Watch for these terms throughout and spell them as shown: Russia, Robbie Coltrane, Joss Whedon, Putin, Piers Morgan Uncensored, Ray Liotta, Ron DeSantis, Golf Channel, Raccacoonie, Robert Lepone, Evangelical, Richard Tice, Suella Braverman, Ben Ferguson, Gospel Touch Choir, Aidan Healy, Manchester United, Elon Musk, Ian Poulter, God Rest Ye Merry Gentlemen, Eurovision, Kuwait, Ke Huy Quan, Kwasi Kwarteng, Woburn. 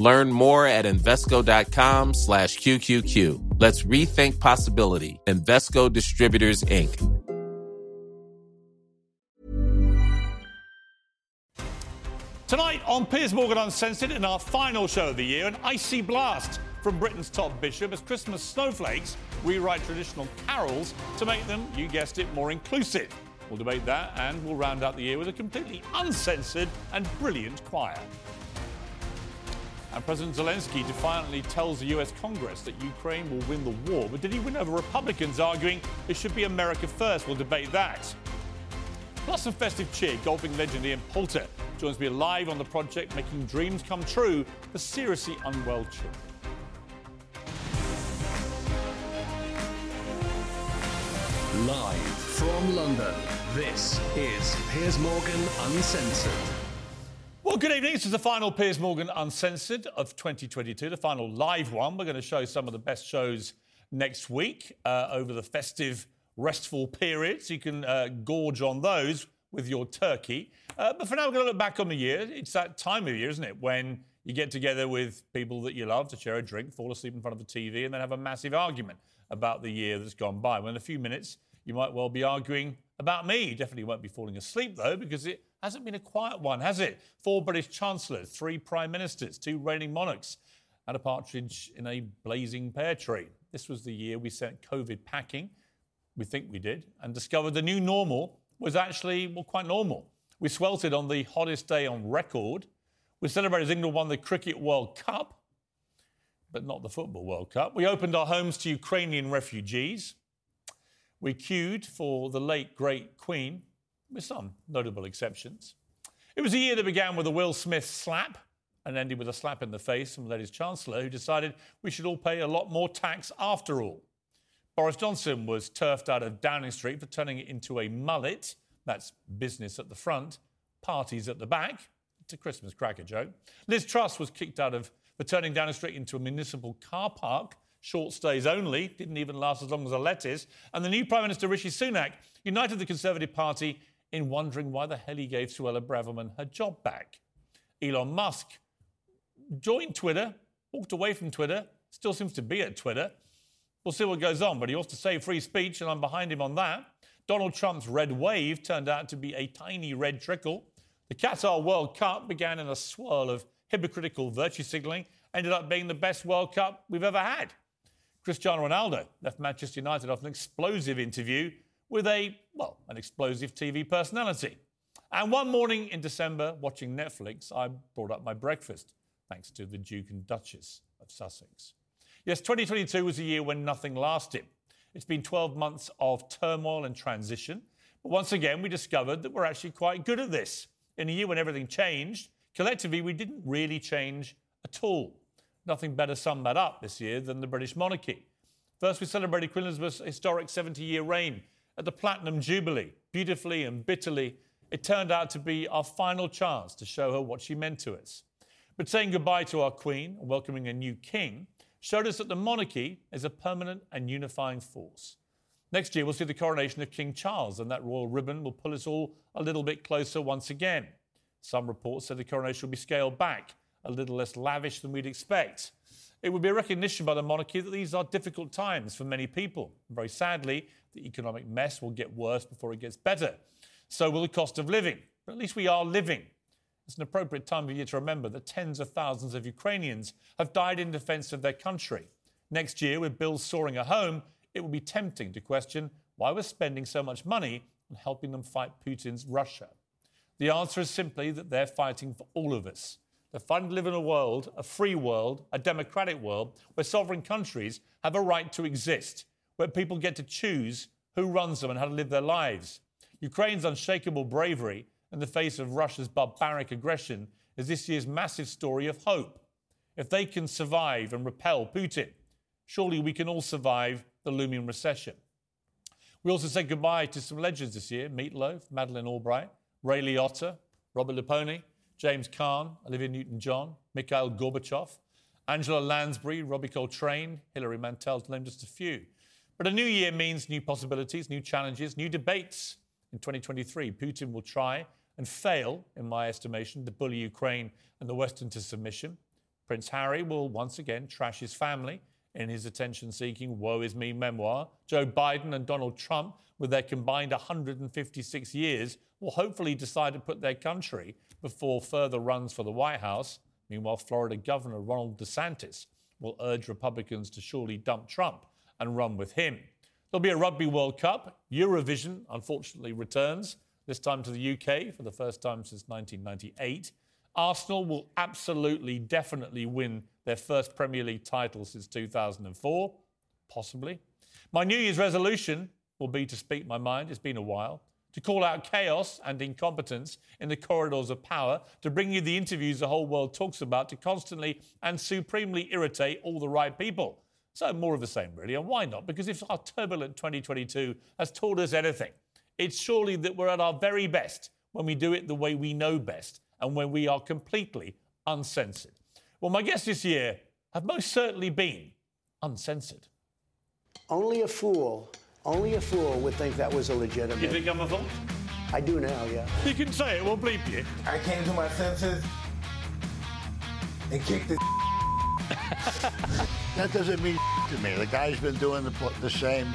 Learn more at Invesco.com/QQQ. Let's rethink possibility. Invesco Distributors, Inc. Tonight on Piers Morgan Uncensored, in our final show of the year, an icy blast from Britain's top bishop as Christmas snowflakes rewrite traditional carols to make them, you guessed it, more inclusive. We'll debate that, and we'll round out the year with a completely uncensored and brilliant choir. And President Zelensky defiantly tells the US Congress that Ukraine will win the war, but did he win over Republicans arguing it should be America first? We'll debate that. Plus some festive cheer. Golfing legend Ian Poulter joins me live on the project Making Dreams Come True for seriously unwell children. Live from London, this is Piers Morgan Uncensored. Well, good evening. This is the final Piers Morgan Uncensored of 2022, the final live one. We're going to show some of the best shows next week over the festive, restful periods. You can gorge on those with your turkey. But for now, we're going to look back on the year. It's that time of year, isn't it, when you get together with people that you love to share a drink, fall asleep in front of the TV, and then have a massive argument about the year that's gone by. Well, in a few minutes, you might well be arguing about me. You definitely won't be falling asleep, though, because it hasn't been a quiet one, has it? 4 British chancellors, 3 prime ministers, 2 reigning monarchs, and a partridge in a blazing pear tree. This was the year we sent COVID packing, we think we did, and discovered the new normal was actually, well, quite normal. We sweltered on the hottest day on record. We celebrated as England won the Cricket World Cup, but not the Football World Cup. We opened our homes to Ukrainian refugees. We queued for the late, great Queen, with some notable exceptions. It was a year that began with a Will Smith slap and ended with a slap in the face from the Ladies Chancellor, who decided we should all pay a lot more tax after all. Boris Johnson was turfed out of Downing Street for turning it into a mullet. That's business at the front, parties at the back. It's a Christmas cracker joke. Liz Truss was kicked out of for turning Downing Street into a municipal car park. Short stays only, didn't even last as long as a lettuce. And the new Prime Minister, Rishi Sunak, united the Conservative Party in wondering why the hell he gave Suella Braverman her job back. Elon Musk joined Twitter, walked away from Twitter, still seems to be at Twitter. We'll see what goes on, but he wants to save free speech, and I'm behind him on that. Donald Trump's red wave turned out to be a tiny red trickle. The Qatar World Cup began in a swirl of hypocritical virtue signalling, ended up being the best World Cup we've ever had. Cristiano Ronaldo left Manchester United after an explosive interview with an explosive TV personality. And one morning in December, watching Netflix, I brought up my breakfast, thanks to the Duke and Duchess of Sussex. Yes, 2022 was a year when nothing lasted. It's been 12 months of turmoil and transition. But once again, we discovered that we're actually quite good at this. In a year when everything changed, collectively, we didn't really change at all. Nothing better summed that up this year than the British monarchy. First, we celebrated Queen Elizabeth's historic 70-year reign at the Platinum Jubilee. Beautifully and bitterly, it turned out to be our final chance to show her what she meant to us. But saying goodbye to our Queen and welcoming a new King showed us that the monarchy is a permanent and unifying force. Next year, we'll see the coronation of King Charles, and that royal ribbon will pull us all a little bit closer once again. Some reports said the coronation will be scaled back, a little less lavish than we'd expect. It would be a recognition by the monarchy that these are difficult times for many people. Very sadly, the economic mess will get worse before it gets better. So will the cost of living. But at least we are living. It's an appropriate time of year to remember that tens of thousands of Ukrainians have died in defence of their country. Next year, with bills soaring at home, it will be tempting to question why we're spending so much money on helping them fight Putin's Russia. The answer is simply that they're fighting for all of us. They're fighting to live in a world, a free world, a democratic world, where sovereign countries have a right to exist, where people get to choose who runs them and how to live their lives. Ukraine's unshakable bravery in the face of Russia's barbaric aggression is this year's massive story of hope. If they can survive and repel Putin, surely we can all survive the looming recession. We also said goodbye to some legends this year. Meatloaf, Madeleine Albright, Ray Liotta, Robert Lepone, James Caan, Olivia Newton-John, Mikhail Gorbachev, Angela Lansbury, Robbie Coltrane, Hilary Mantel, to name just a few. But a new year means new possibilities, new challenges, new debates. In 2023, Putin will try and fail, in my estimation, to bully Ukraine and the West into submission. Prince Harry will once again trash his family in his attention-seeking Woe Is Me memoir. Joe Biden and Donald Trump, with their combined 156 years, will hopefully decide to put their country before further runs for the White House. Meanwhile, Florida Governor Ron DeSantis will urge Republicans to surely dump Trump and run with him. There'll be a Rugby World Cup. Eurovision, unfortunately, returns, this time to the UK for the first time since 1998. Arsenal will absolutely, definitely win their first Premier League title since 2004, possibly. My New Year's resolution will be to speak my mind. It's been a while. To call out chaos and incompetence in the corridors of power, to bring you the interviews the whole world talks about, to constantly and supremely irritate all the right people. So more of the same, really. And why not? Because if our turbulent 2022 has taught us anything, it's surely that we're at our very best when we do it the way we know best and when we are completely uncensored. Well, my guests this year have most certainly been uncensored. Only a fool would think that was a legitimate... You think I'm a fool? I do now, yeah. You can say it, we'll bleep you. I came to my senses and kicked the That doesn't mean to me. The guy's been doing the same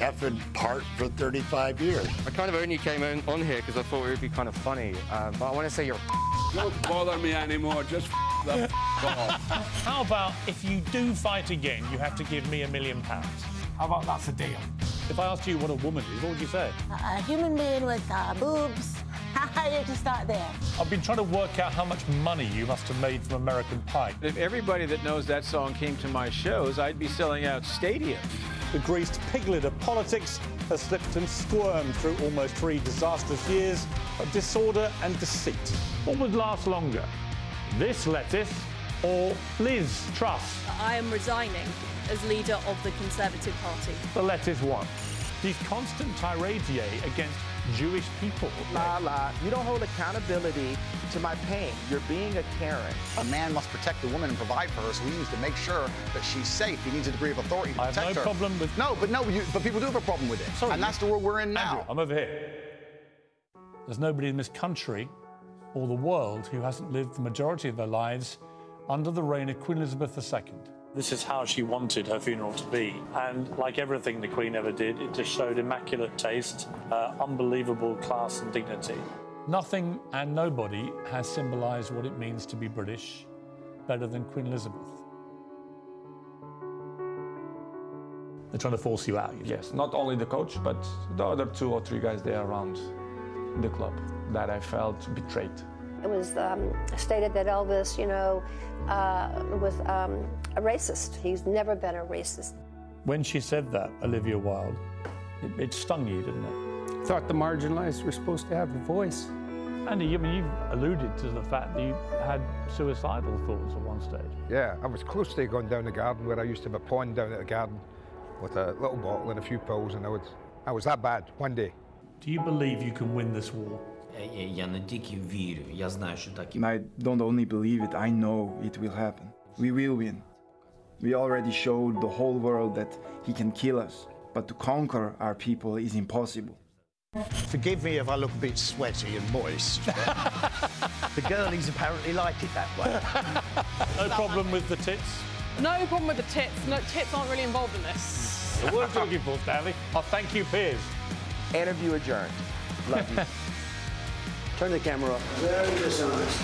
effing part for 35 years. I kind of only came on here because I thought it would be kind of funny. But I want to say you're... Don't bother me anymore, just the off. How about if you do fight again, you have to give me £1 million? How about that's a deal? If I asked you what a woman is, what would you say? A human being with boobs. I need to start there. I've been trying to work out how much money you must have made from American Pie. If everybody that knows that song came to my shows, I'd be selling out stadiums. The greased piglet of politics has slipped and squirmed through almost 3 disastrous years of disorder and deceit. What would last longer, this lettuce or Liz Truss? I am resigning as leader of the Conservative Party. The lettuce won. These constant tirades against Jewish people. La la, you don't hold accountability to my pain. You're being a Karen. A man must protect the woman and provide for her, so he needs to make sure that she's safe. He needs a degree of authority to protect her. I have no problem with... No, but people do have a problem with it. Sorry, and that's the world we're in now. Andrew, I'm over here. There's nobody in this country or the world who hasn't lived the majority of their lives under the reign of Queen Elizabeth II. This is how she wanted her funeral to be. And like everything the Queen ever did, it just showed immaculate taste, unbelievable class and dignity. Nothing and nobody has symbolised what it means to be British better than Queen Elizabeth. They're trying to force you out. Yes, not only the coach, but the other 2 or 3 guys there around the club that I felt betrayed. It was stated that Elvis, was a racist. He's never been a racist. When she said that, Olivia Wilde, it stung you, didn't it? I thought the marginalized were supposed to have a voice. Andy, you've alluded to the fact that you had suicidal thoughts at one stage. Yeah, I was close to going down the garden where I used to have a pond down at the garden with a little bottle and a few pills, and I was that bad one day. Do you believe you can win this war? I don't only believe it, I know it will happen. We will win. We already showed the whole world that he can kill us, but to conquer our people is impossible. Forgive me if I look a bit sweaty and moist. The girlies apparently like it that way. No problem with the tits? No problem with the tits. No, tits aren't really involved in this. The word talking for, Stanley. I thank you, Piers. Interview adjourned. Love you. Turn the camera off. Very dishonest.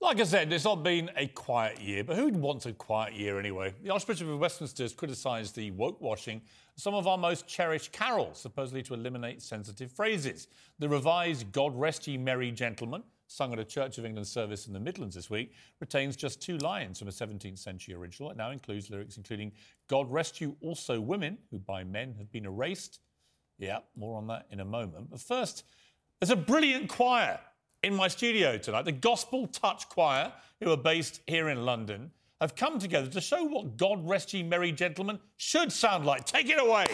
Like I said, it's not been a quiet year, but who'd want a quiet year anyway? The Archbishop of Westminster has criticised the woke-washing of some of our most cherished carols, supposedly to eliminate sensitive phrases. The revised God Rest Ye Merry Gentlemen, sung at a Church of England service in the Midlands this week, retains just 2 lines from a 17th century original. It now includes lyrics including God Rest You Also Women, who by men have been erased. Yeah, more on that in a moment. But first, there's a brilliant choir in my studio tonight. The Gospel Touch Choir, who are based here in London, have come together to show what God rest ye merry gentlemen should sound like. Take it away.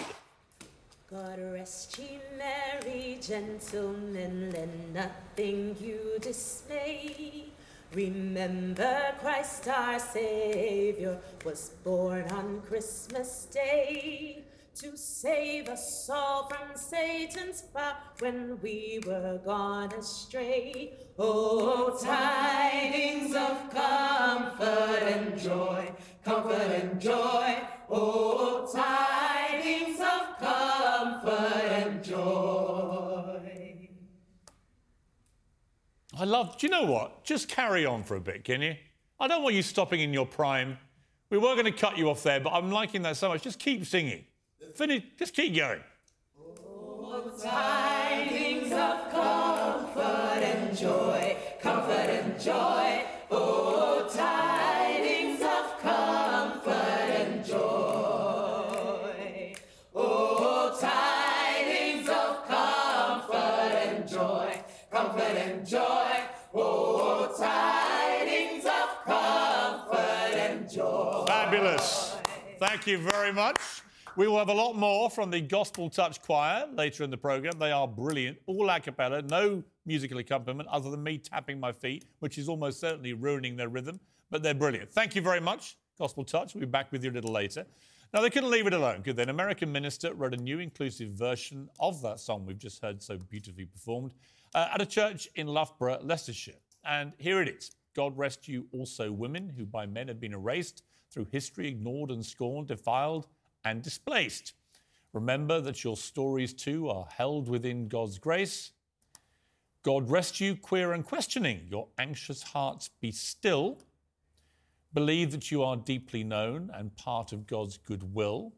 God rest ye merry gentlemen, let nothing you dismay. Remember Christ our Saviour was born on Christmas Day to save us all from Satan's power when we were gone astray. Oh, tidings of comfort and joy, comfort and joy. Oh, tidings of comfort and joy. I love, do you know what? Just carry on for a bit, can you? I don't want you stopping in your prime. We were going to cut you off there, but I'm liking that so much. Just keep singing. Finish. Just keep going. Oh, tidings of comfort and joy, comfort and joy. Oh, tidings of comfort and joy. Oh, tidings of comfort and joy, comfort and joy. Oh, tidings of comfort and joy. Fabulous. Thank you very much. We will have a lot more from the Gospel Touch Choir later in the programme. They are brilliant, all a cappella, no musical accompaniment other than me tapping my feet, which is almost certainly ruining their rhythm, but they're brilliant. Thank you very much, Gospel Touch. We'll be back with you a little later. Now, they couldn't leave it alone, could they? An American minister wrote a new inclusive version of that song we've just heard so beautifully performed at a church in Loughborough, Leicestershire. And here it is. God rest you also women who by men have been erased through history, ignored and scorned, defiled and displaced. Remember that your stories too are held within God's grace. God rest you, queer and questioning. Your anxious hearts be still. Believe that you are deeply known and part of God's goodwill.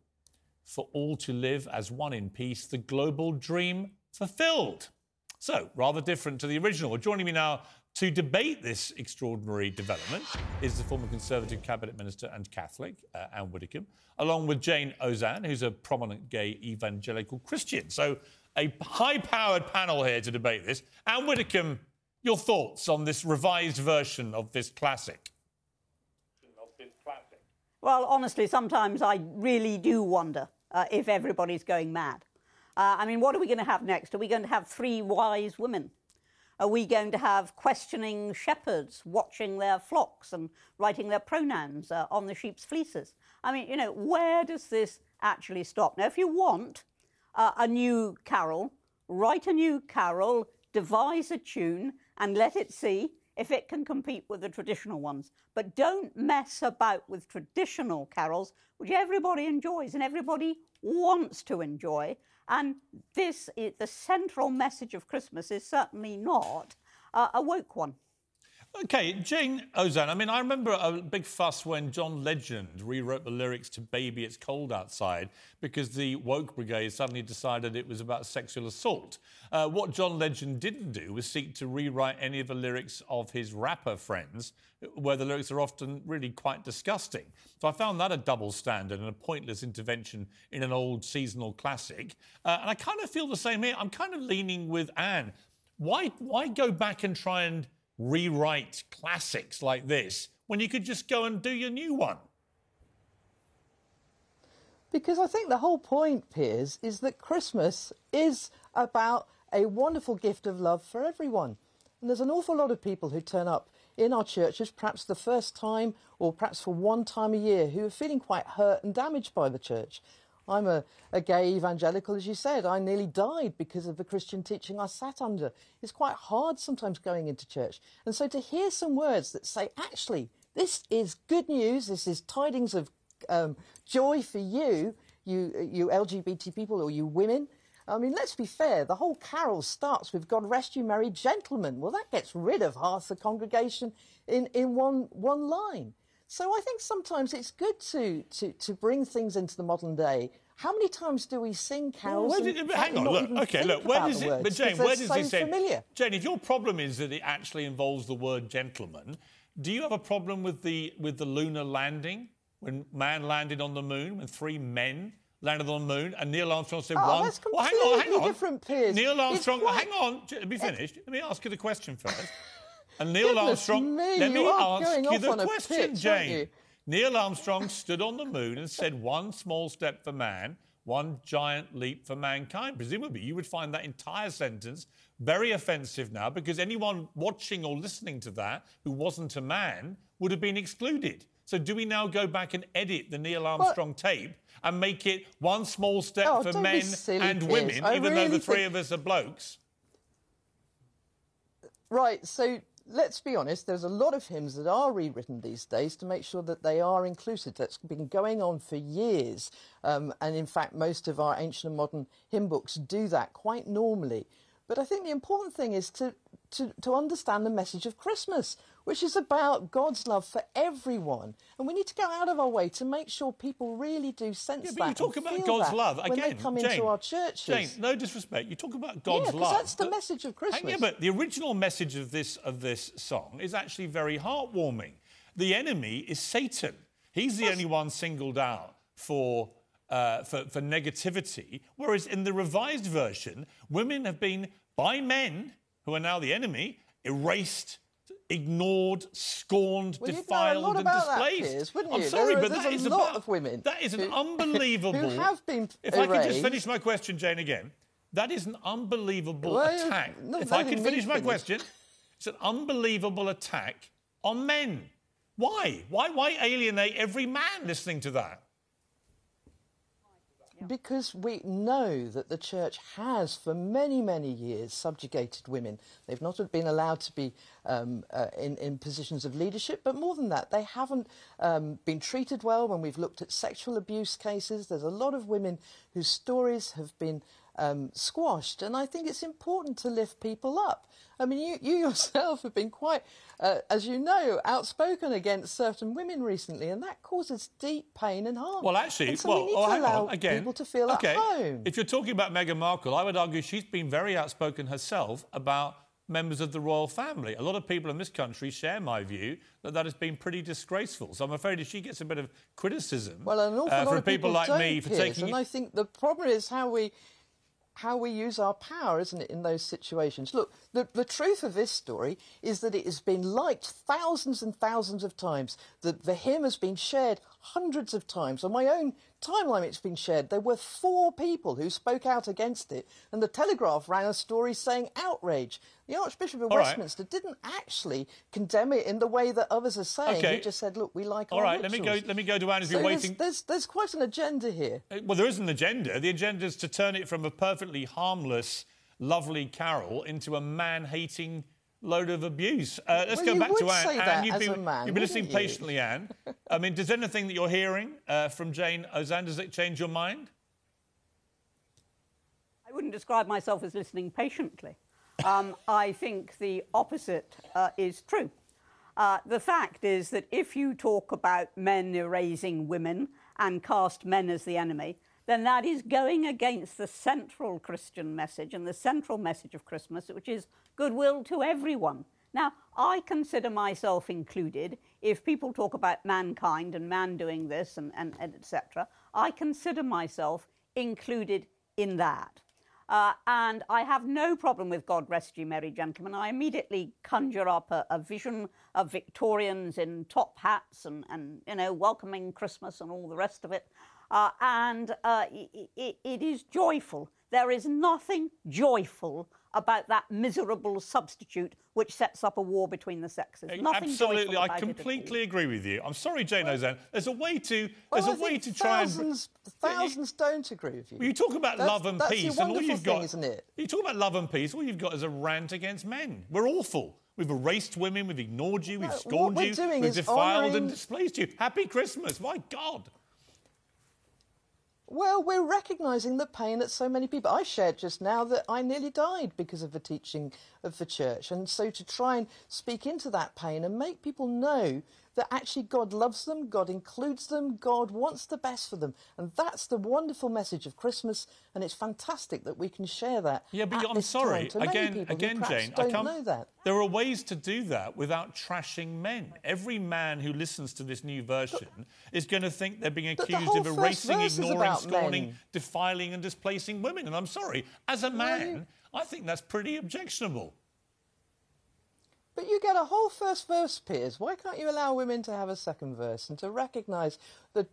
For all to live as one in peace, the global dream fulfilled. So, rather different to the original. Joining me now to debate this extraordinary development is the former Conservative Cabinet Minister and Catholic, Anne Widdecombe, along with Jayne Ozanne, who's a prominent gay evangelical Christian. So a high-powered panel here to debate this. Anne Widdecombe, your thoughts on this revised version of this classic? Well, honestly, sometimes I really do wonder if everybody's going mad. I mean, what are we going to have next? Are we going to have three wise women? Are we going to have questioning shepherds watching their flocks and writing their pronouns on the sheep's fleeces? I mean, you know, where does this actually stop? Now, if you want a new carol, write a new carol, devise a tune, and let it see if it can compete with the traditional ones. But don't mess about with traditional carols, which everybody enjoys and everybody wants to enjoy. And this, the central message of Christmas is certainly not a woke one. OK, Jayne Ozanne, I mean, I remember a big fuss when John Legend rewrote the lyrics to Baby It's Cold Outside because the woke brigade suddenly decided it was about sexual assault. What John Legend didn't do was seek to rewrite any of the lyrics of his rapper friends, where the lyrics are often really quite disgusting. So I found that a double standard and a pointless intervention in an old seasonal classic. And I kind of feel the same here. I'm kind of leaning with Anne. Why go back and try and rewrite classics like this when you could just go and do your new one? Because I think the whole point, Piers, is that Christmas is about a wonderful gift of love for everyone. And there's an awful lot of people who turn up in our churches, perhaps the first time or perhaps for one time a year, who are feeling quite hurt and damaged by the church. I'm a gay evangelical, as you said. I nearly died because of the Christian teaching I sat under. It's quite hard sometimes going into church. And so to hear some words that say, actually, this is good news, this is tidings of joy for you, you LGBT people or you women. I mean, let's be fair, the whole carol starts with God rest you merry gentlemen. Well, that gets rid of half the congregation in one line. So I think sometimes it's good to bring things into the modern day. How many times do we sing carols? But Jayne, where does this end? Jayne, if your problem is that it actually involves the word gentleman, do you have a problem with the lunar landing when man landed on the moon, when three men landed on the moon, and Neil Armstrong said one? That's completely different, Piers. Neil Armstrong, let me finish. Let me ask you the question first. And Neil Armstrong, let me ask you the question, Jayne. Neil Armstrong stood on the moon and said, one small step for man, one giant leap for mankind. Presumably, you would find that entire sentence very offensive now, because anyone watching or listening to that who wasn't a man would have been excluded. So do we now go back and edit the Neil Armstrong tape and make it one small step for men and women, even though the three of us are blokes? Right, so let's be honest, there's a lot of hymns that are rewritten these days to make sure that they are inclusive. That's been going on for years. And in fact, most of our ancient and modern hymn books do that quite normally. But I think the important thing is to understand the message of Christmas, which is about God's love for everyone. And we need to go out of our way to make sure people really do sense that. Yeah, but you talk about God's love again, when they come into our churches. Jayne, no disrespect, you talk about God's love. Yeah, because that's the message of Christmas. Yeah, but the original message of this song is actually very heartwarming. The enemy is Satan. He's the only one singled out for negativity, whereas in the revised version, women have been, by men, who are now the enemy, erased, ignored, scorned, defiled and displaced. Piers, I'm sorry, but that is a lot of women. That is an unbelievable... who have been If erased. I could just finish my question, Jayne, again. That is an unbelievable attack. If I could finish my question, it's an unbelievable attack on men. Why? Why alienate every man listening to that? Because we know that the church has, for many, many years, subjugated women. They've not been allowed to be in positions of leadership, but more than that, they haven't been treated well. When we've looked at sexual abuse cases, there's a lot of women whose stories have been squashed, and I think it's important to lift people up. I mean, you yourself have been quite, as you know, outspoken against certain women recently, and that causes deep pain and harm. Well, actually, so we need to allow people to feel at home. If you're talking about Meghan Markle, I would argue she's been very outspoken herself about members of the royal family. A lot of people in this country share my view that that has been pretty disgraceful. So I'm afraid if she gets a bit of criticism from people like me for taking... And I think the problem is how we use our power, isn't it, in those situations. Look, the truth of this story is that it has been liked thousands and thousands of times. The hymn has been shared hundreds of times. On my own timeline, it's been shared. There were 4 people who spoke out against it, and the Telegraph ran a story saying outrage. The Archbishop of Westminster didn't actually condemn it in the way that others are saying. Okay. He just said, look, we like our rituals. Let me go to Anne if you're waiting. There's quite an agenda here. Well, there is an agenda. The agenda is to turn it from a perfectly harmless, lovely carol into a man-hating load of abuse. Let's go back to Anne. Anne, you've been listening patiently, Anne. I mean, does anything that you're hearing from Jayne Ozanne, does it change your mind? I wouldn't describe myself as listening patiently. I think the opposite is true. The fact is that if you talk about men erasing women and cast men as the enemy, then that is going against the central Christian message and the central message of Christmas, which is goodwill to everyone. Now, I consider myself included. If people talk about mankind and man doing this and etc., I consider myself included in that. And I have no problem with God rest you merry gentlemen. I immediately conjure up a vision of Victorians in top hats and you know, welcoming Christmas and all the rest of it. It is joyful. There is nothing joyful about that miserable substitute which sets up a war between the sexes. Absolutely, I completely agree with you. I'm sorry, Jayne Ozanne. There's a way to try and thousands don't agree with you. Well, you talk about love and peace, and all you've got, isn't it? You talk about love and peace. All you've got is a rant against men. We're awful. We've erased women. We've ignored you. We've scorned you. We've defiled and displaced you. Happy Christmas, my God. Well, we're recognising the pain that so many people... I shared just now that I nearly died because of the teaching of the church. And so to try and speak into that pain and make people know that actually God loves them, God includes them, God wants the best for them. And that's the wonderful message of Christmas, and it's fantastic that we can share that. Yeah, but I'm sorry, again, Jayne, I can't know that. There are ways to do that without trashing men. Every man who listens to this new version is going to think they're being accused of erasing, ignoring, scorning, defiling and displacing women. And I'm sorry, as a man, I think that's pretty objectionable. But you get a whole first verse, Piers. Why can't you allow women to have a second verse and to recognise the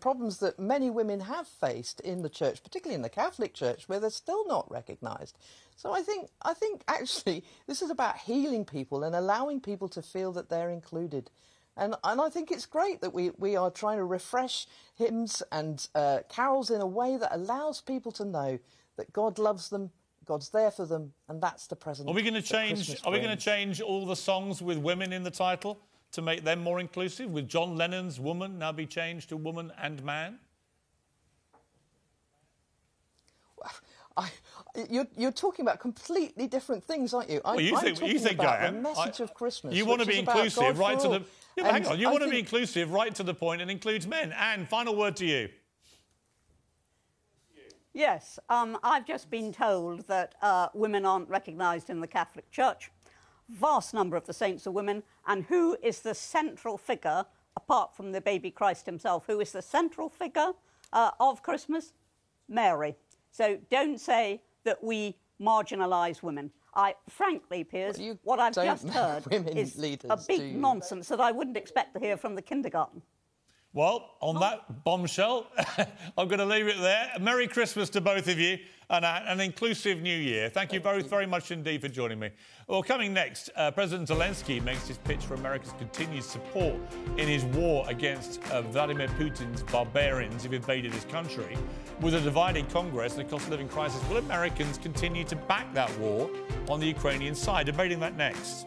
problems that many women have faced in the church, particularly in the Catholic Church, where they're still not recognised? So I think actually this is about healing people and allowing people to feel that they're included. And I think it's great that we are trying to refresh hymns and carols in a way that allows people to know that God loves them, God's there for them, and that's the present. Are we going to change all the songs with women in the title to make them more inclusive? With John Lennon's "Woman" now be changed to "Woman and Man"? You're talking about completely different things, aren't you? I'm talking about the message of Christmas. You want to be inclusive, right to the... You want to be inclusive, right to the point, and includes men. Anne, final word to you. Yes, I've just been told that women aren't recognised in the Catholic Church. Vast number of the saints are women. And who is the central figure, apart from the baby Christ himself, who is the central figure of Christmas? Mary. So don't say that we marginalise women. Frankly, Piers, what I've just heard is a big nonsense that I wouldn't expect to hear from the kindergarten. Well, on that bombshell, I'm going to leave it there. Merry Christmas to both of you and an inclusive New Year. Thank you both very much indeed for joining me. Well, coming next, President Zelensky makes his pitch for America's continued support in his war against Vladimir Putin's barbarians who've invaded his country. With a divided Congress and a cost-of-living crisis, will Americans continue to back that war on the Ukrainian side? Debating that next.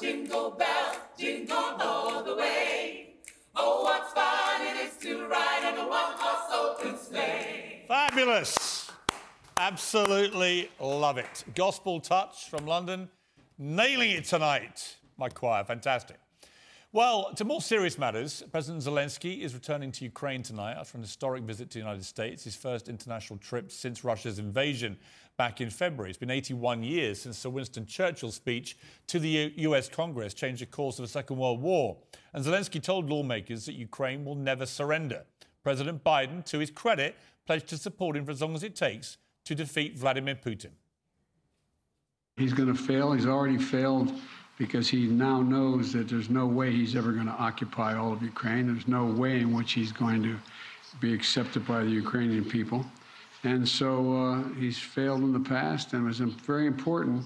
jingle all the way. Oh, what fun it is to ride on a one-horse open sleigh. Fabulous. Absolutely love it. Gospel Touch from London. Nailing it tonight. My choir, fantastic. Well, to more serious matters, President Zelensky is returning to Ukraine tonight after an historic visit to the United States, his first international trip since Russia's invasion back in February. It's been 81 years since Sir Winston Churchill's speech to the US Congress changed the course of the Second World War. And Zelensky told lawmakers that Ukraine will never surrender. President Biden, to his credit, pledged to support him for as long as it takes to defeat Vladimir Putin. He's going to fail. He's already failed, because he now knows that there's no way he's ever going to occupy all of Ukraine. There's no way in which he's going to be accepted by the Ukrainian people. And so he's failed in the past, and it was very important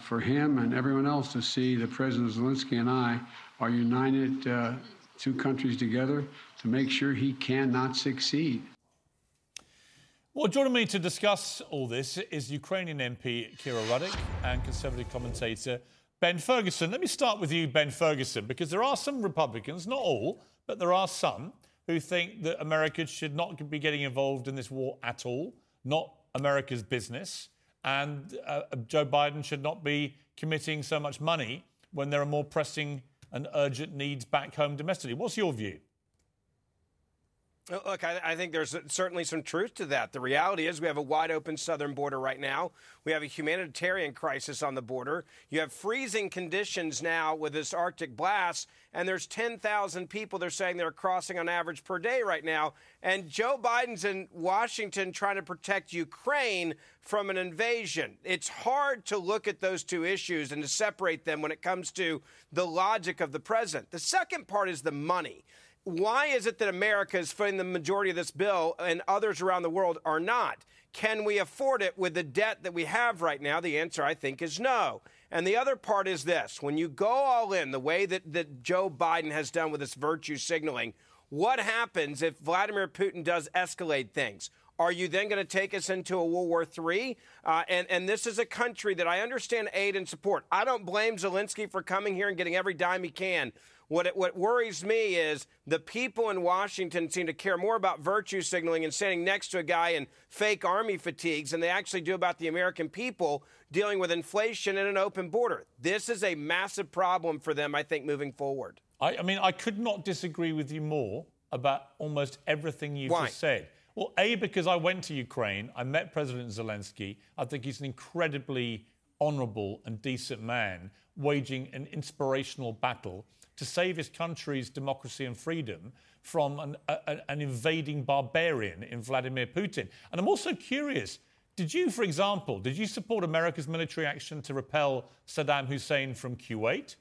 for him and everyone else to see that President Zelensky and I are united, two countries together, to make sure he cannot succeed. Well, joining me to discuss all this is Ukrainian MP Kira Ruddick and Conservative commentator Ben Ferguson. Let me start with you, Ben Ferguson, because there are some Republicans, not all, but there are some, who think that America should not be getting involved in this war at all, not America's business, and Joe Biden should not be committing so much money when there are more pressing and urgent needs back home domestically. What's your view? Look, I think there's certainly some truth to that. The reality is we have a wide-open southern border right now. We have a humanitarian crisis on the border. You have freezing conditions now with this Arctic blast, and there's 10,000 people they're saying they're crossing on average per day right now. And Joe Biden's in Washington trying to protect Ukraine from an invasion. It's hard to look at those two issues and to separate them when it comes to the logic of the president. The second part is the money. Why is it that America is funding the majority of this bill and others around the world are not? Can we afford it with the debt that we have right now? The answer, I think, is no. And the other part is this. When you go all in, the way that Joe Biden has done with this virtue signaling, what happens if Vladimir Putin does escalate things? Are you then going to take us into a World War III? And this is a country that I understand aid and support. I don't blame Zelensky for coming here and getting every dime he can. What worries me is the people in Washington seem to care more about virtue signaling and standing next to a guy in fake army fatigues than they actually do about the American people dealing with inflation and an open border. This is a massive problem for them, I think, moving forward. I mean, I could not disagree with you more about almost everything you've just said. Well, A, because I went to Ukraine, I met President Zelensky. I think he's an incredibly honourable and decent man waging an inspirational battle to save his country's democracy and freedom from an invading barbarian in Vladimir Putin. And I'm also curious, did you, for example, did you support America's military action to repel Saddam Hussein from Kuwait?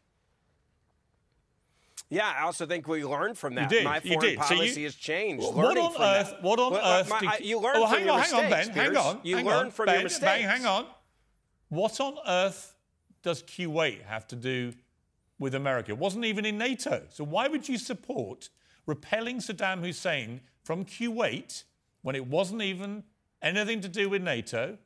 Yeah, I also think we learned from that. My foreign policy has changed. What on earth did you learn from your mistakes? What on earth does Kuwait have to do with America? It wasn't even in NATO. So why would you support repelling Saddam Hussein from Kuwait when it wasn't even anything to do with NATO?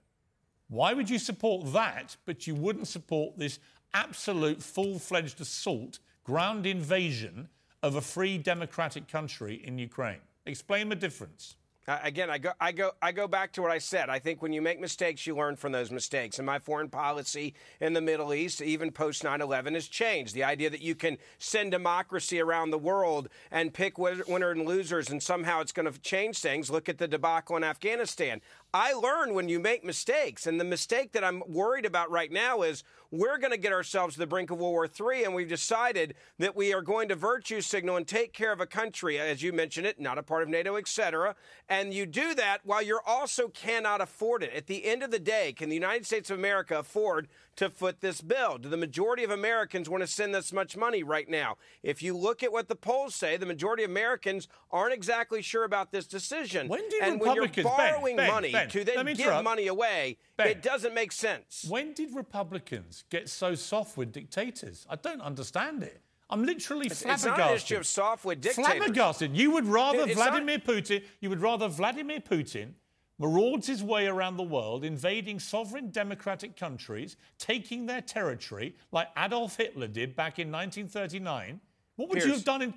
Why would you support that, but you wouldn't support this absolute full-fledged assault, ground invasion of a free democratic country in Ukraine? Explain the difference. Again, I go back to what I said. I think when you make mistakes, you learn from those mistakes. And my foreign policy in the Middle East, even post-9/11, has changed. The idea that you can send democracy around the world and pick winner and losers and somehow it's going to change things. Look at the debacle in Afghanistan. I learn when you make mistakes. And the mistake that I'm worried about right now is we're going to get ourselves to the brink of World War III, and we've decided that we are going to virtue signal and take care of a country, as you mentioned it, not a part of NATO, etc. And you do that while you also cannot afford it. At the end of the day, can the United States of America afford to foot this bill? Do the majority of Americans want to send this much money right now? If you look at what the polls say, the majority of Americans aren't exactly sure about this decision. When you're borrowing money to then give money away, it doesn't make sense. When did Republicans get so soft with dictators? I don't understand it. I'm literally flabbergasted. It's not an issue of soft with dictators. Flabbergasted. You would rather Vladimir Putin marauds his way around the world, invading sovereign democratic countries, taking their territory like Adolf Hitler did back in 1939. What would you have done in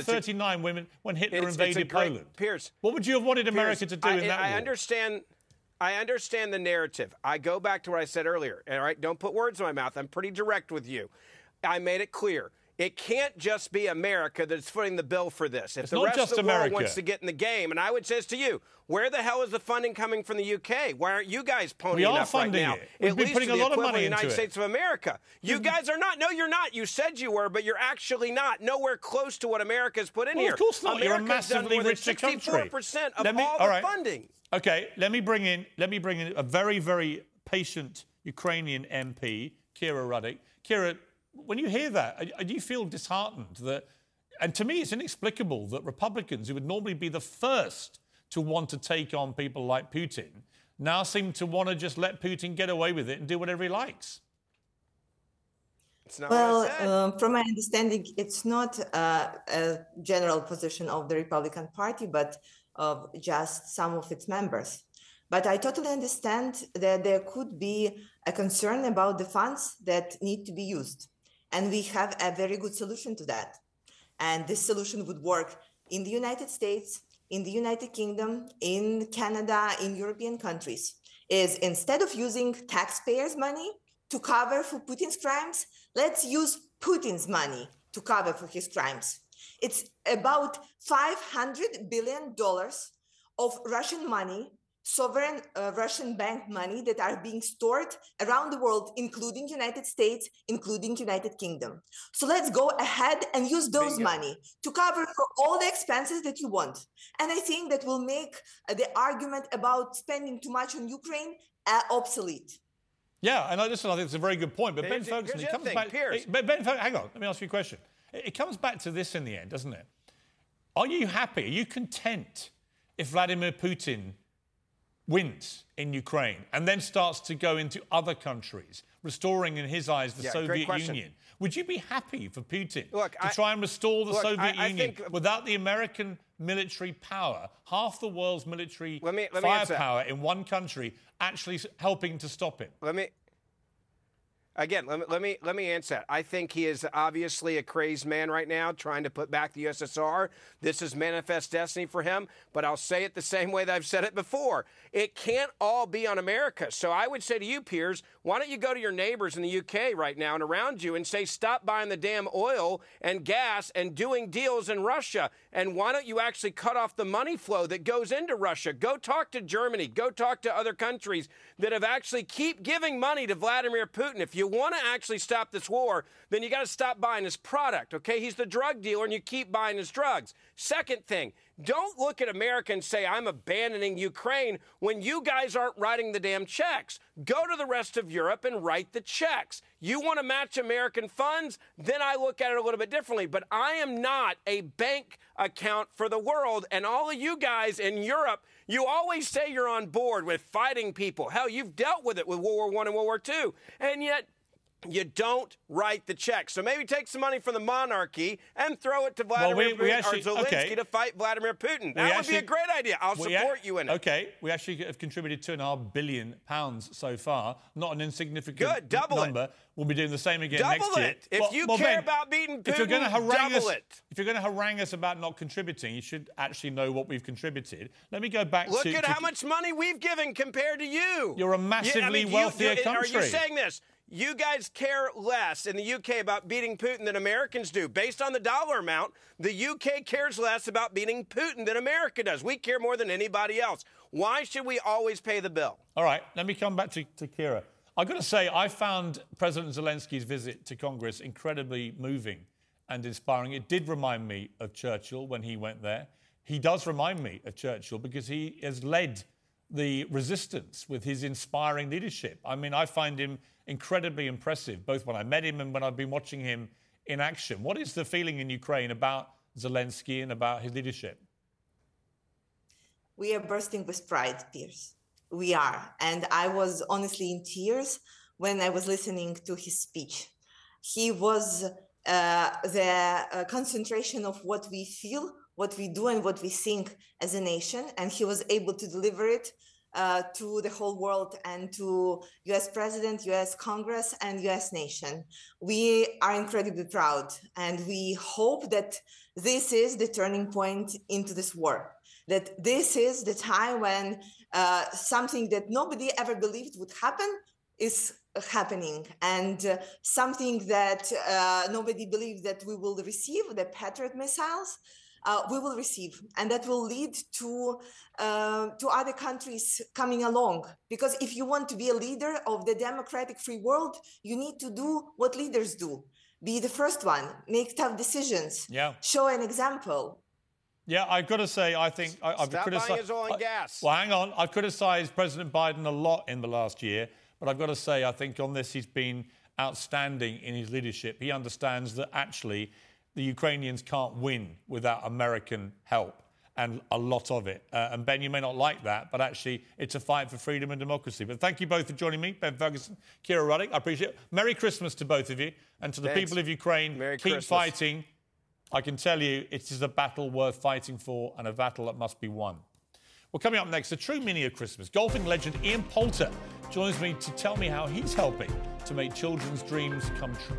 39 when Hitler invaded Poland? What would you have wanted America to do in that war? I understand the narrative. I go back to what I said earlier. All right, don't put words in my mouth. I'm pretty direct with you. I made it clear. It can't just be America that's footing the bill for this. If the rest of the world wants to get in the game, and I would say this to you, where the hell is the funding coming from the UK? Why aren't you guys ponying up right now? We've been putting a lot of money into it. At least to the United States of America. You guys are not. No, you're not. You said you were, but you're actually not. Nowhere close to what America's put in here. Of course not. You're a massively rich country. 64% of all the funding. Okay, let me bring in a very, very patient Ukrainian MP, Kira Ruddick. Kira, when you hear that, do you feel disheartened that... And to me, it's inexplicable that Republicans, who would normally be the first to want to take on people like Putin, now seem to want to just let Putin get away with it and do whatever he likes. From my understanding, it's not a general position of the Republican Party, but of just some of its members. But I totally understand that there could be a concern about the funds that need to be used. And we have a very good solution to that. And this solution would work in the United States, in the United Kingdom, in Canada, in European countries, is instead of using taxpayers' money to cover for Putin's crimes, let's use Putin's money to cover for his crimes. It's about $500 billion of Russian money, sovereign Russian bank money that are being stored around the world, including United States, including United Kingdom. So let's go ahead and use those money to cover for all the expenses that you want. And I think that will make the argument about spending too much on Ukraine obsolete. Yeah, and listen, I think it's a very good point. But Ben Ferguson, it comes back... Ben, hang on, let me ask you a question. It comes back to this in the end, doesn't it? Are you happy? Are you content if Vladimir Putin wins in Ukraine and then starts to go into other countries, restoring, in his eyes, the Soviet Union? Would you be happy for Putin to try and restore the Soviet Union without the American military power, half the world's military firepower in one country, actually helping to stop it? Let me Again, let me answer that. I think he is obviously a crazed man right now trying to put back the USSR. This is manifest destiny for him. But I'll say it the same way that I've said it before. It can't all be on America. So I would say to you, Piers, why don't you go to your neighbors in the UK right now and around you and say, stop buying the damn oil and gas and doing deals in Russia. And why don't you actually cut off the money flow that goes into Russia? Go talk to Germany. Go talk to other countries that have actually keep giving money to Vladimir Putin. If you want to actually stop this war, then you got to stop buying his product, okay? He's the drug dealer, and you keep buying his drugs. Second thing, don't look at America and say, I'm abandoning Ukraine when you guys aren't writing the damn checks. Go to the rest of Europe and write the checks. You want to match American funds? Then I look at it a little bit differently. But I am not a bank account for the world, and all of you guys in Europe, you always say you're on board with fighting people. Hell, you've dealt with it with World War I and World War II, and yet you don't write the checks. So maybe take some money from the monarchy and throw it to Vladimir Putin, or Zelensky, to fight Vladimir Putin. That would be a great idea. I'll support you in it. Okay, we actually have contributed £2.5 billion so far. Not an insignificant number. We'll be doing the same again next year. If you care about beating Putin, if you're going to harangue us about not contributing, you should actually know what we've contributed. Let me go back to... Look at how much money we've given compared to you. You're a massively wealthier country. Are you saying this? You guys care less in the UK about beating Putin than Americans do. Based on the dollar amount, the UK cares less about beating Putin than America does. We care more than anybody else. Why should we always pay the bill? All right, let me come back to Kira. I've got to say, I found President Zelensky's visit to Congress incredibly moving and inspiring. It did remind me of Churchill when he went there. He does remind me of Churchill because he has led the resistance with his inspiring leadership. I mean, I find him incredibly impressive, both when I met him and when I've been watching him in action. What is the feeling in Ukraine about Zelensky and about his leadership? We are bursting with pride, Piers. We are. And I was honestly in tears when I was listening to his speech. He was the concentration of what we feel, what we do, and what we think as a nation. And he was able to deliver it to the whole world and to US President, US Congress, and US nation. We are incredibly proud, and we hope that this is the turning point into this war, that this is the time when something that nobody ever believed would happen is happening, and something that nobody believed that we will receive, the Patriot missiles, we will receive, and that will lead to other countries coming along. Because if you want to be a leader of the democratic free world, you need to do what leaders do. Be the first one, make tough decisions, show an example. Yeah, I've got to say, I think... Stop buying his oil and gas. Well, hang on. I've criticised President Biden a lot in the last year, but I've got to say, I think on this he's been outstanding in his leadership. He understands that actually the Ukrainians can't win without American help, and a lot of it. And, Ben, you may not like that, but actually it's a fight for freedom and democracy. But thank you both for joining me, Ben Ferguson, Kira Ruddick. I appreciate it. Merry Christmas to both of you. And to the people of Ukraine, keep fighting. I can tell you it is a battle worth fighting for and a battle that must be won. Well, coming up next, a true mini of Christmas. Golfing legend Ian Poulter joins me to tell me how he's helping to make children's dreams come true.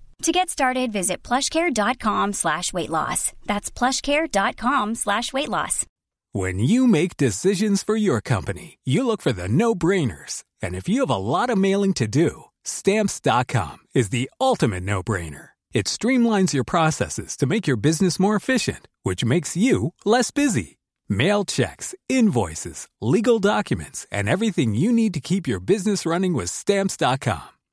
To get started, visit plushcare.com/weightloss. That's plushcare.com/weightloss. When you make decisions for your company, you look for the no-brainers. And if you have a lot of mailing to do, Stamps.com is the ultimate no-brainer. It streamlines your processes to make your business more efficient, which makes you less busy. Mail checks, invoices, legal documents, and everything you need to keep your business running with Stamps.com.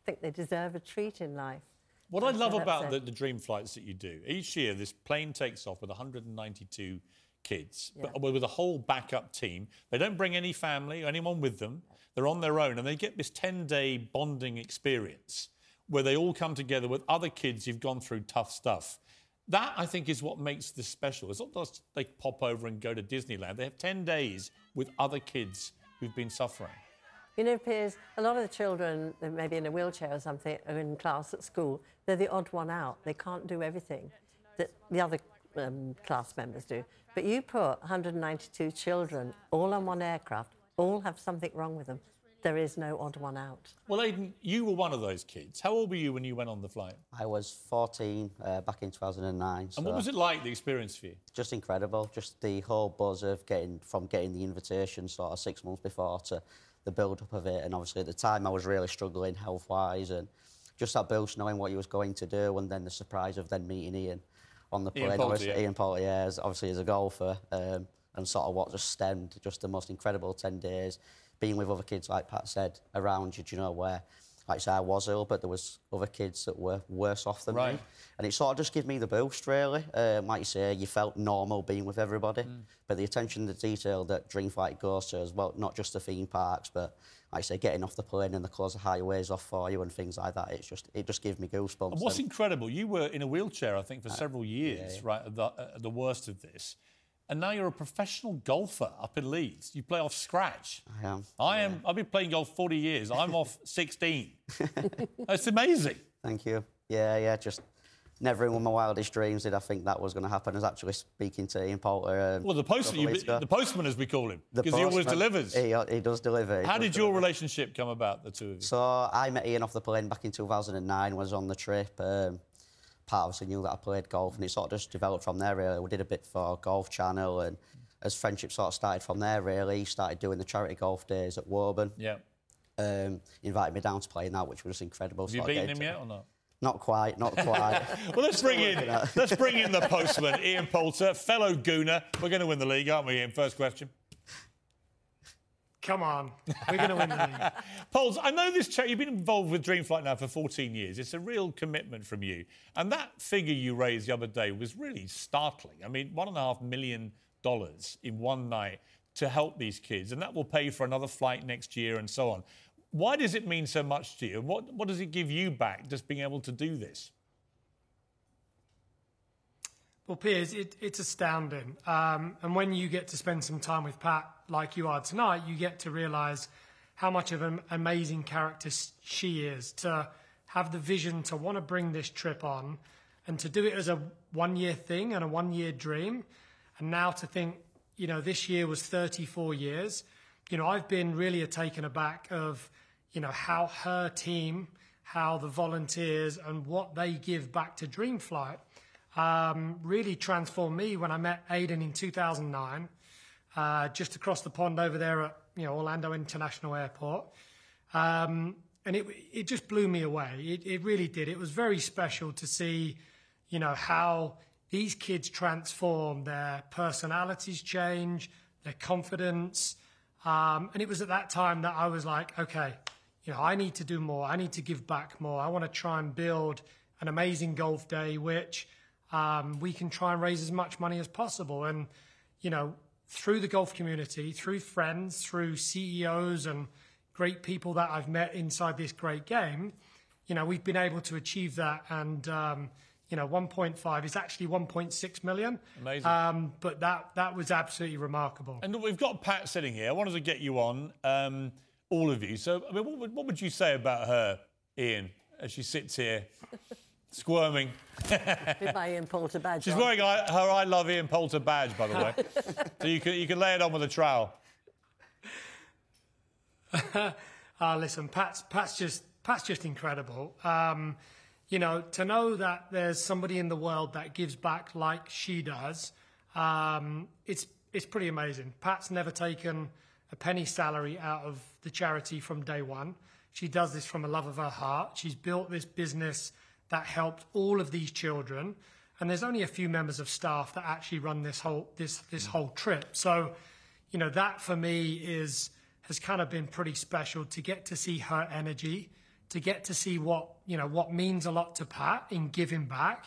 think they deserve a treat in life. What I love about the dream flights that you do, each year this plane takes off with 192 kids, but with a whole backup team. They don't bring any family or anyone with them. They're on their own, and they get this 10-day bonding experience where they all come together with other kids who've gone through tough stuff. That, I think, is what makes this special. It's not just they pop over and go to Disneyland. They have 10 days with other kids who've been suffering. You know, Piers, a lot of the children, maybe in a wheelchair or something, are in class at school. They're the odd one out. They can't do everything that the other class members do. But you put 192 children all on one aircraft, all have something wrong with them. There is no odd one out. Well, Aidan, you were one of those kids. How old were you when you went on the flight? I was 14 back in 2009. So. And what was it like, the experience for you? Just incredible. Just the whole buzz of getting the invitation sort of 6 months before to the build-up of it. And obviously at the time I was really struggling health-wise, and just that boost knowing what you was going to do, and then the surprise of then meeting Ian on the plane. Ian Poulter, obviously as a golfer, and sort of what just stemmed, just the most incredible 10 days. Being with other kids, like Pat said, around you, do you know, where, like I say, I was ill, but there was other kids that were worse off than me. And it sort of just gave me the boost, really. Like you say, you felt normal being with everybody. But the attention to detail that Dreamflight goes to as well, not just the theme parks, but, like I say, getting off the plane and they close the highways off for you and things like that, it just gave me goosebumps. And what's incredible, you were in a wheelchair, I think, for several years, at the worst of this. And now you're a professional golfer up in Leeds. You play off scratch. I am. I've been playing golf 40 years. I'm off 16. It's amazing. Thank you. Yeah. Just never in one of my wildest dreams did I think that was going to happen. I was actually speaking to Ian Poulter. Well, the postman, as we call him, because he always delivers. He does deliver. How did your relationship come about, the two of you? So I met Ian off the plane back in 2009. Was on the trip. Pat obviously knew that I played golf, and it sort of just developed from there, really. We did a bit for Golf Channel, and as friendship sort of started from there, really. He started doing the charity golf days at Woburn. Invited me down to play in that, which was incredible. Have you beaten him yet or not? Not quite, not quite. Well, let's bring in the postman, Ian Poulter, fellow Gooner. We're going to win the league, aren't we, Ian? First question. Come on, we're going to win the league. Poles, I know this you've been involved with Dream Flight now for 14 years. It's a real commitment from you. And that figure you raised the other day was really startling. I mean, $1.5 million in one night to help these kids, and that will pay for another flight next year and so on. Why does it mean so much to you? What does it give you back, just being able to do this? Well, Piers, it's astounding. And when you get to spend some time with Pat, like you are tonight, you get to realise how much of an amazing character she is, to have the vision to want to bring this trip on and to do it as a one-year thing and a one-year dream. And now to think, you know, this year was 34 years. You know, I've been really taken aback of... you know, how her team, how the volunteers and what they give back to Dream Flight really transformed me when I met Aidan in 2009, just across the pond over there at, you know, Orlando International Airport. And it just blew me away. It really did. It was very special to see, you know, how these kids transform, their personalities change, their confidence. And it was at that time that I was like, okay, you know, I need to do more. I need to give back more. I want to try and build an amazing golf day, which we can try and raise as much money as possible. And, you know, through the golf community, through friends, through CEOs and great people that I've met inside this great game, you know, we've been able to achieve that. And, you know, 1.5 is actually 1.6 million. Amazing. But that was absolutely remarkable. And we've got Pat sitting here. I wanted to get you on. All of you. So, I mean, what would you say about her, Ian, as she sits here, squirming? With my Ian Poulter badge. She's wearing her I Love Ian Poulter badge, by the way. So you can lay it on with a trowel. Listen, Pat's just incredible. You know, to know that there's somebody in the world that gives back like she does, it's pretty amazing. Pat's never taken a penny salary out of the charity from day one. She does this from a love of her heart. She's built this business that helped all of these children, and there's only a few members of staff that actually run this whole whole trip. So, you know, that for me has kind of been pretty special, to get to see her energy, to get to see what, you know, what means a lot to Pat in giving back.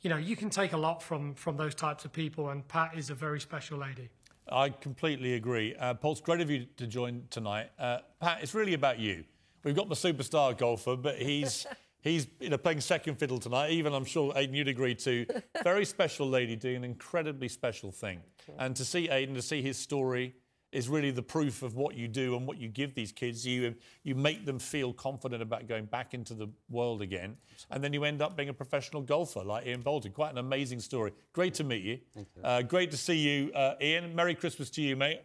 You know, you can take a lot from those types of people, and Pat is a very special lady. I completely agree. Paul's great of you to join tonight. Pat, it's really about you. We've got the superstar golfer, but he's you know, playing second fiddle tonight. Even, I'm sure, Aidan, you'd agree too. Very special lady doing an incredibly special thing. And to see Aidan, to see his story, is really the proof of what you do and what you give these kids. You make them feel confident about going back into the world again, and then you end up being a professional golfer like Ian Poulter. Quite an amazing story. Great to meet you. Thank you. Great to see you, Ian. Merry Christmas to you, mate.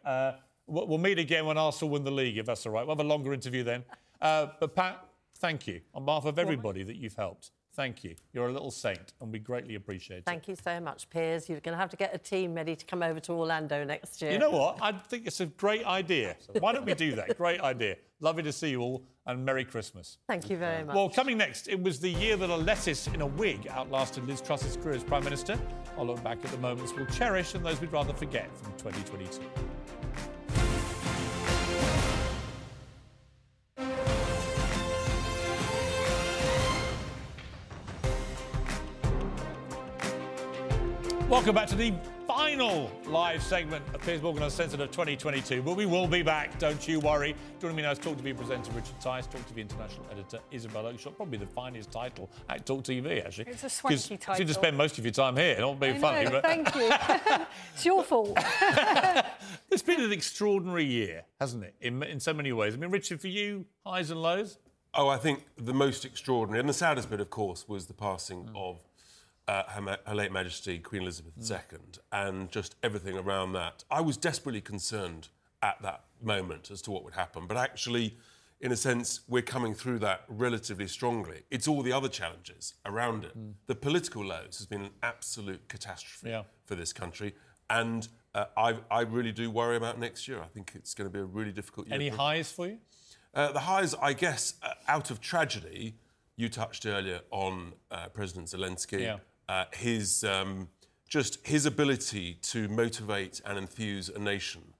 We'll meet again when Arsenal win the league, if that's all right. We'll have a longer interview then. But, Pat, thank you. On behalf of everybody that you've helped, thank you. You're a little saint, and we greatly appreciate it. Thank you so much, Piers. You're going to have to get a team ready to come over to Orlando next year. You know what? I think it's a great idea. Absolutely. Why don't we do that? Great idea. Lovely to see you all, and Merry Christmas. Thank you very much. Well, coming next, it was the year that a lettuce in a wig outlasted Liz Truss's career as Prime Minister. I'll look back at the moments we'll cherish and those we'd rather forget from 2022. Welcome back to the final live segment of Piers Morgan Uncensored of 2022, but we will be back, don't you worry. Joining me now is Talk TV presenter Richard Tice, Talk TV international editor Isabel Oakeshott, probably the finest title at Talk TV, actually. It's a swanky title. You just spend most of your time here, not being funny. But... thank you. It's your fault. It's been an extraordinary year, hasn't it, in so many ways. I mean, Richard, for you, highs and lows? Oh, I think the most extraordinary, and the saddest bit, of course, was the passing of... Her late Majesty, Queen Elizabeth II, and just everything around that. I was desperately concerned at that moment as to what would happen, but actually, in a sense, we're coming through that relatively strongly. It's all the other challenges around it. The political lows has been an absolute catastrophe for this country, and I really do worry about next year. I think it's going to be a really difficult year. Any highs for you? The highs, I guess, out of tragedy... you touched earlier on President Zelensky, his ability to motivate and enthuse a nation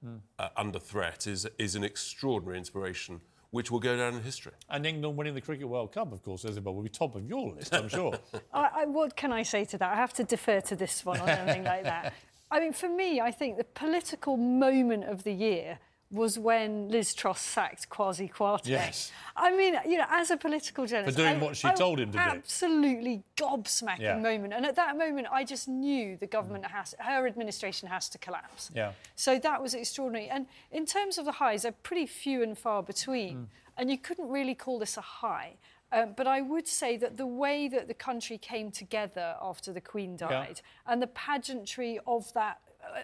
under threat is an extraordinary inspiration, which will go down in history. And England winning the Cricket World Cup, of course, Isabel, will be top of your list, I'm sure. What can I say to that? I have to defer to this one on anything like that. I mean, for me, I think the political moment of the year was when Liz Truss sacked Kwasi Kwarteng. Yes. I mean, you know, as a political journalist... For doing what she told him to do. Absolutely gobsmacking moment. And at that moment, I just knew the government has... Her administration has to collapse. Yeah. So that was extraordinary. And in terms of the highs, they're pretty few and far between. And you couldn't really call this a high. But I would say that the way that the country came together after the Queen died and the pageantry of that,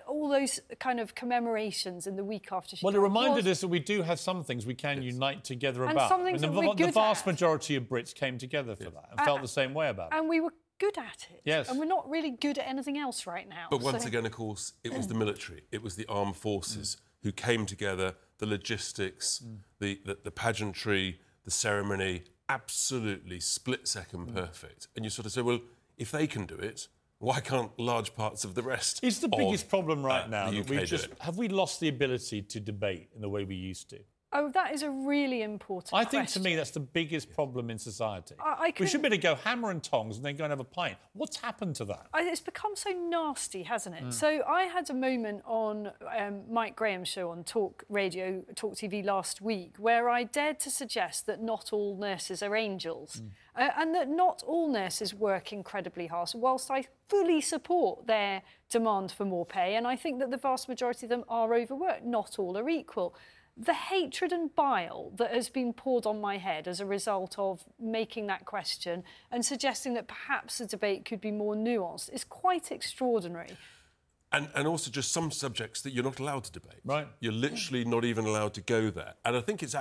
all those kind of commemorations in the week after she died. Well, it reminded us that we do have some things we can unite together about. And some things that we're good at. The vast majority of Brits came together for that and felt the same way about it. And we were good at it. Yes. And we're not really good at anything else right now. But once again, of course, it was the military. It was the armed forces who came together, the logistics, the pageantry, the ceremony, absolutely split-second perfect. And you sort of say, well, if they can do it, why can't large parts of the rest? It's the biggest problem right now. That we just have we lost the ability to debate in the way we used to? Oh, that is a really important question. I think, to me, that's the biggest problem in society. We should be able to go hammer and tongs and then go and have a pint. What's happened to that? It's become so nasty, hasn't it? So I had a moment on Mike Graham's show on Talk TV last week where I dared to suggest that not all nurses are angels and that not all nurses work incredibly hard, whilst I fully support their demand for more pay, and I think that the vast majority of them are overworked. Not all are equal. The hatred and bile that has been poured on my head as a result of making that question and suggesting that perhaps the debate could be more nuanced is quite extraordinary. And also just some subjects that you're not allowed to debate. Right. You're literally not even allowed to go there. And I think it's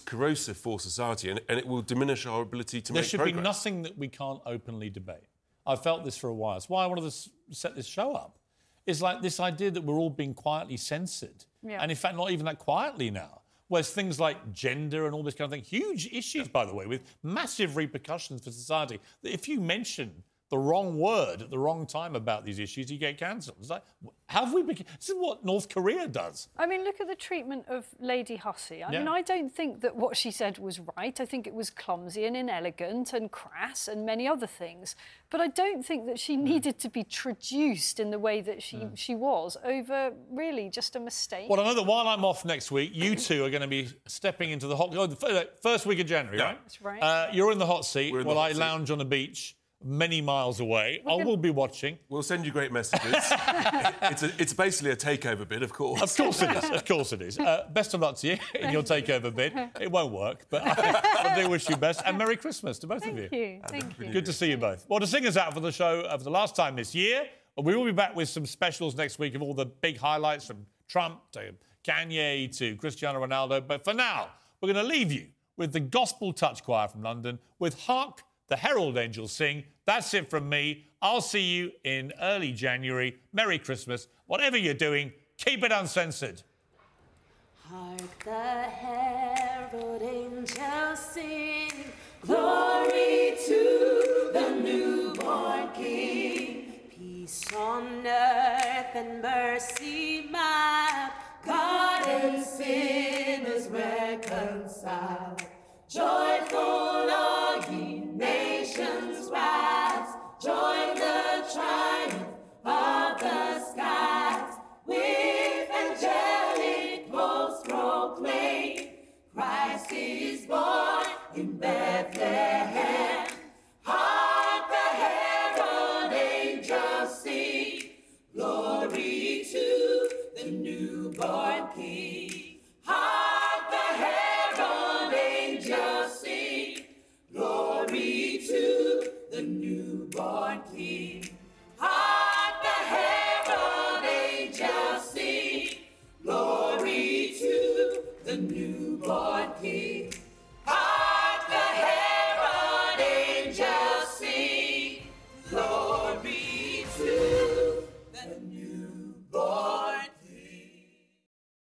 corrosive for society and it will diminish our ability to make progress. There should be nothing that we can't openly debate. I've felt this for a while. It's why I wanted to set this show up. It's like this idea that we're all being quietly censored. Yeah. And, in fact, not even that quietly now. Whereas things like gender and all this kind of thing, huge issues, by the way, with massive repercussions for society. If you mention the wrong word at the wrong time about these issues, you get cancelled. It's like, this is what North Korea does. I mean, look at the treatment of Lady Hussey. I mean, I don't think that what she said was right. I think it was clumsy and inelegant and crass and many other things. But I don't think that she needed to be traduced in the way that she was over, really, just a mistake. Well, I know that while I'm off next week, you two are going to be stepping into the hot... Oh, the first week of January, right? That's right. You're in the hot seat while I lounge on a beach... many miles away. I will be watching. We'll send you great messages. It's basically a takeover bid, of course. Of course it is. Best of luck to you in your takeover bid. It won't work, but I do wish you best. And Merry Christmas to both of you. Thank you. Good to see you both. Well, to sing us out for the show for the last time this year, we will be back with some specials next week of all the big highlights from Trump to Kanye to Cristiano Ronaldo. But for now, we're going to leave you with the Gospel Touch Choir from London with Hark! The Herald Angels Sing. That's it from me. I'll see you in early January. Merry Christmas. Whatever you're doing, keep it uncensored. Hark the herald angels sing, glory to the newborn King. Peace on earth and mercy mild, God and sinners reconciled. Joyful are ye nations rise, join the triumph of the skies. With angelic hosts proclaim, Christ is born in Bethlehem. Hark the herald angels sing, glory to the newborn King. Hark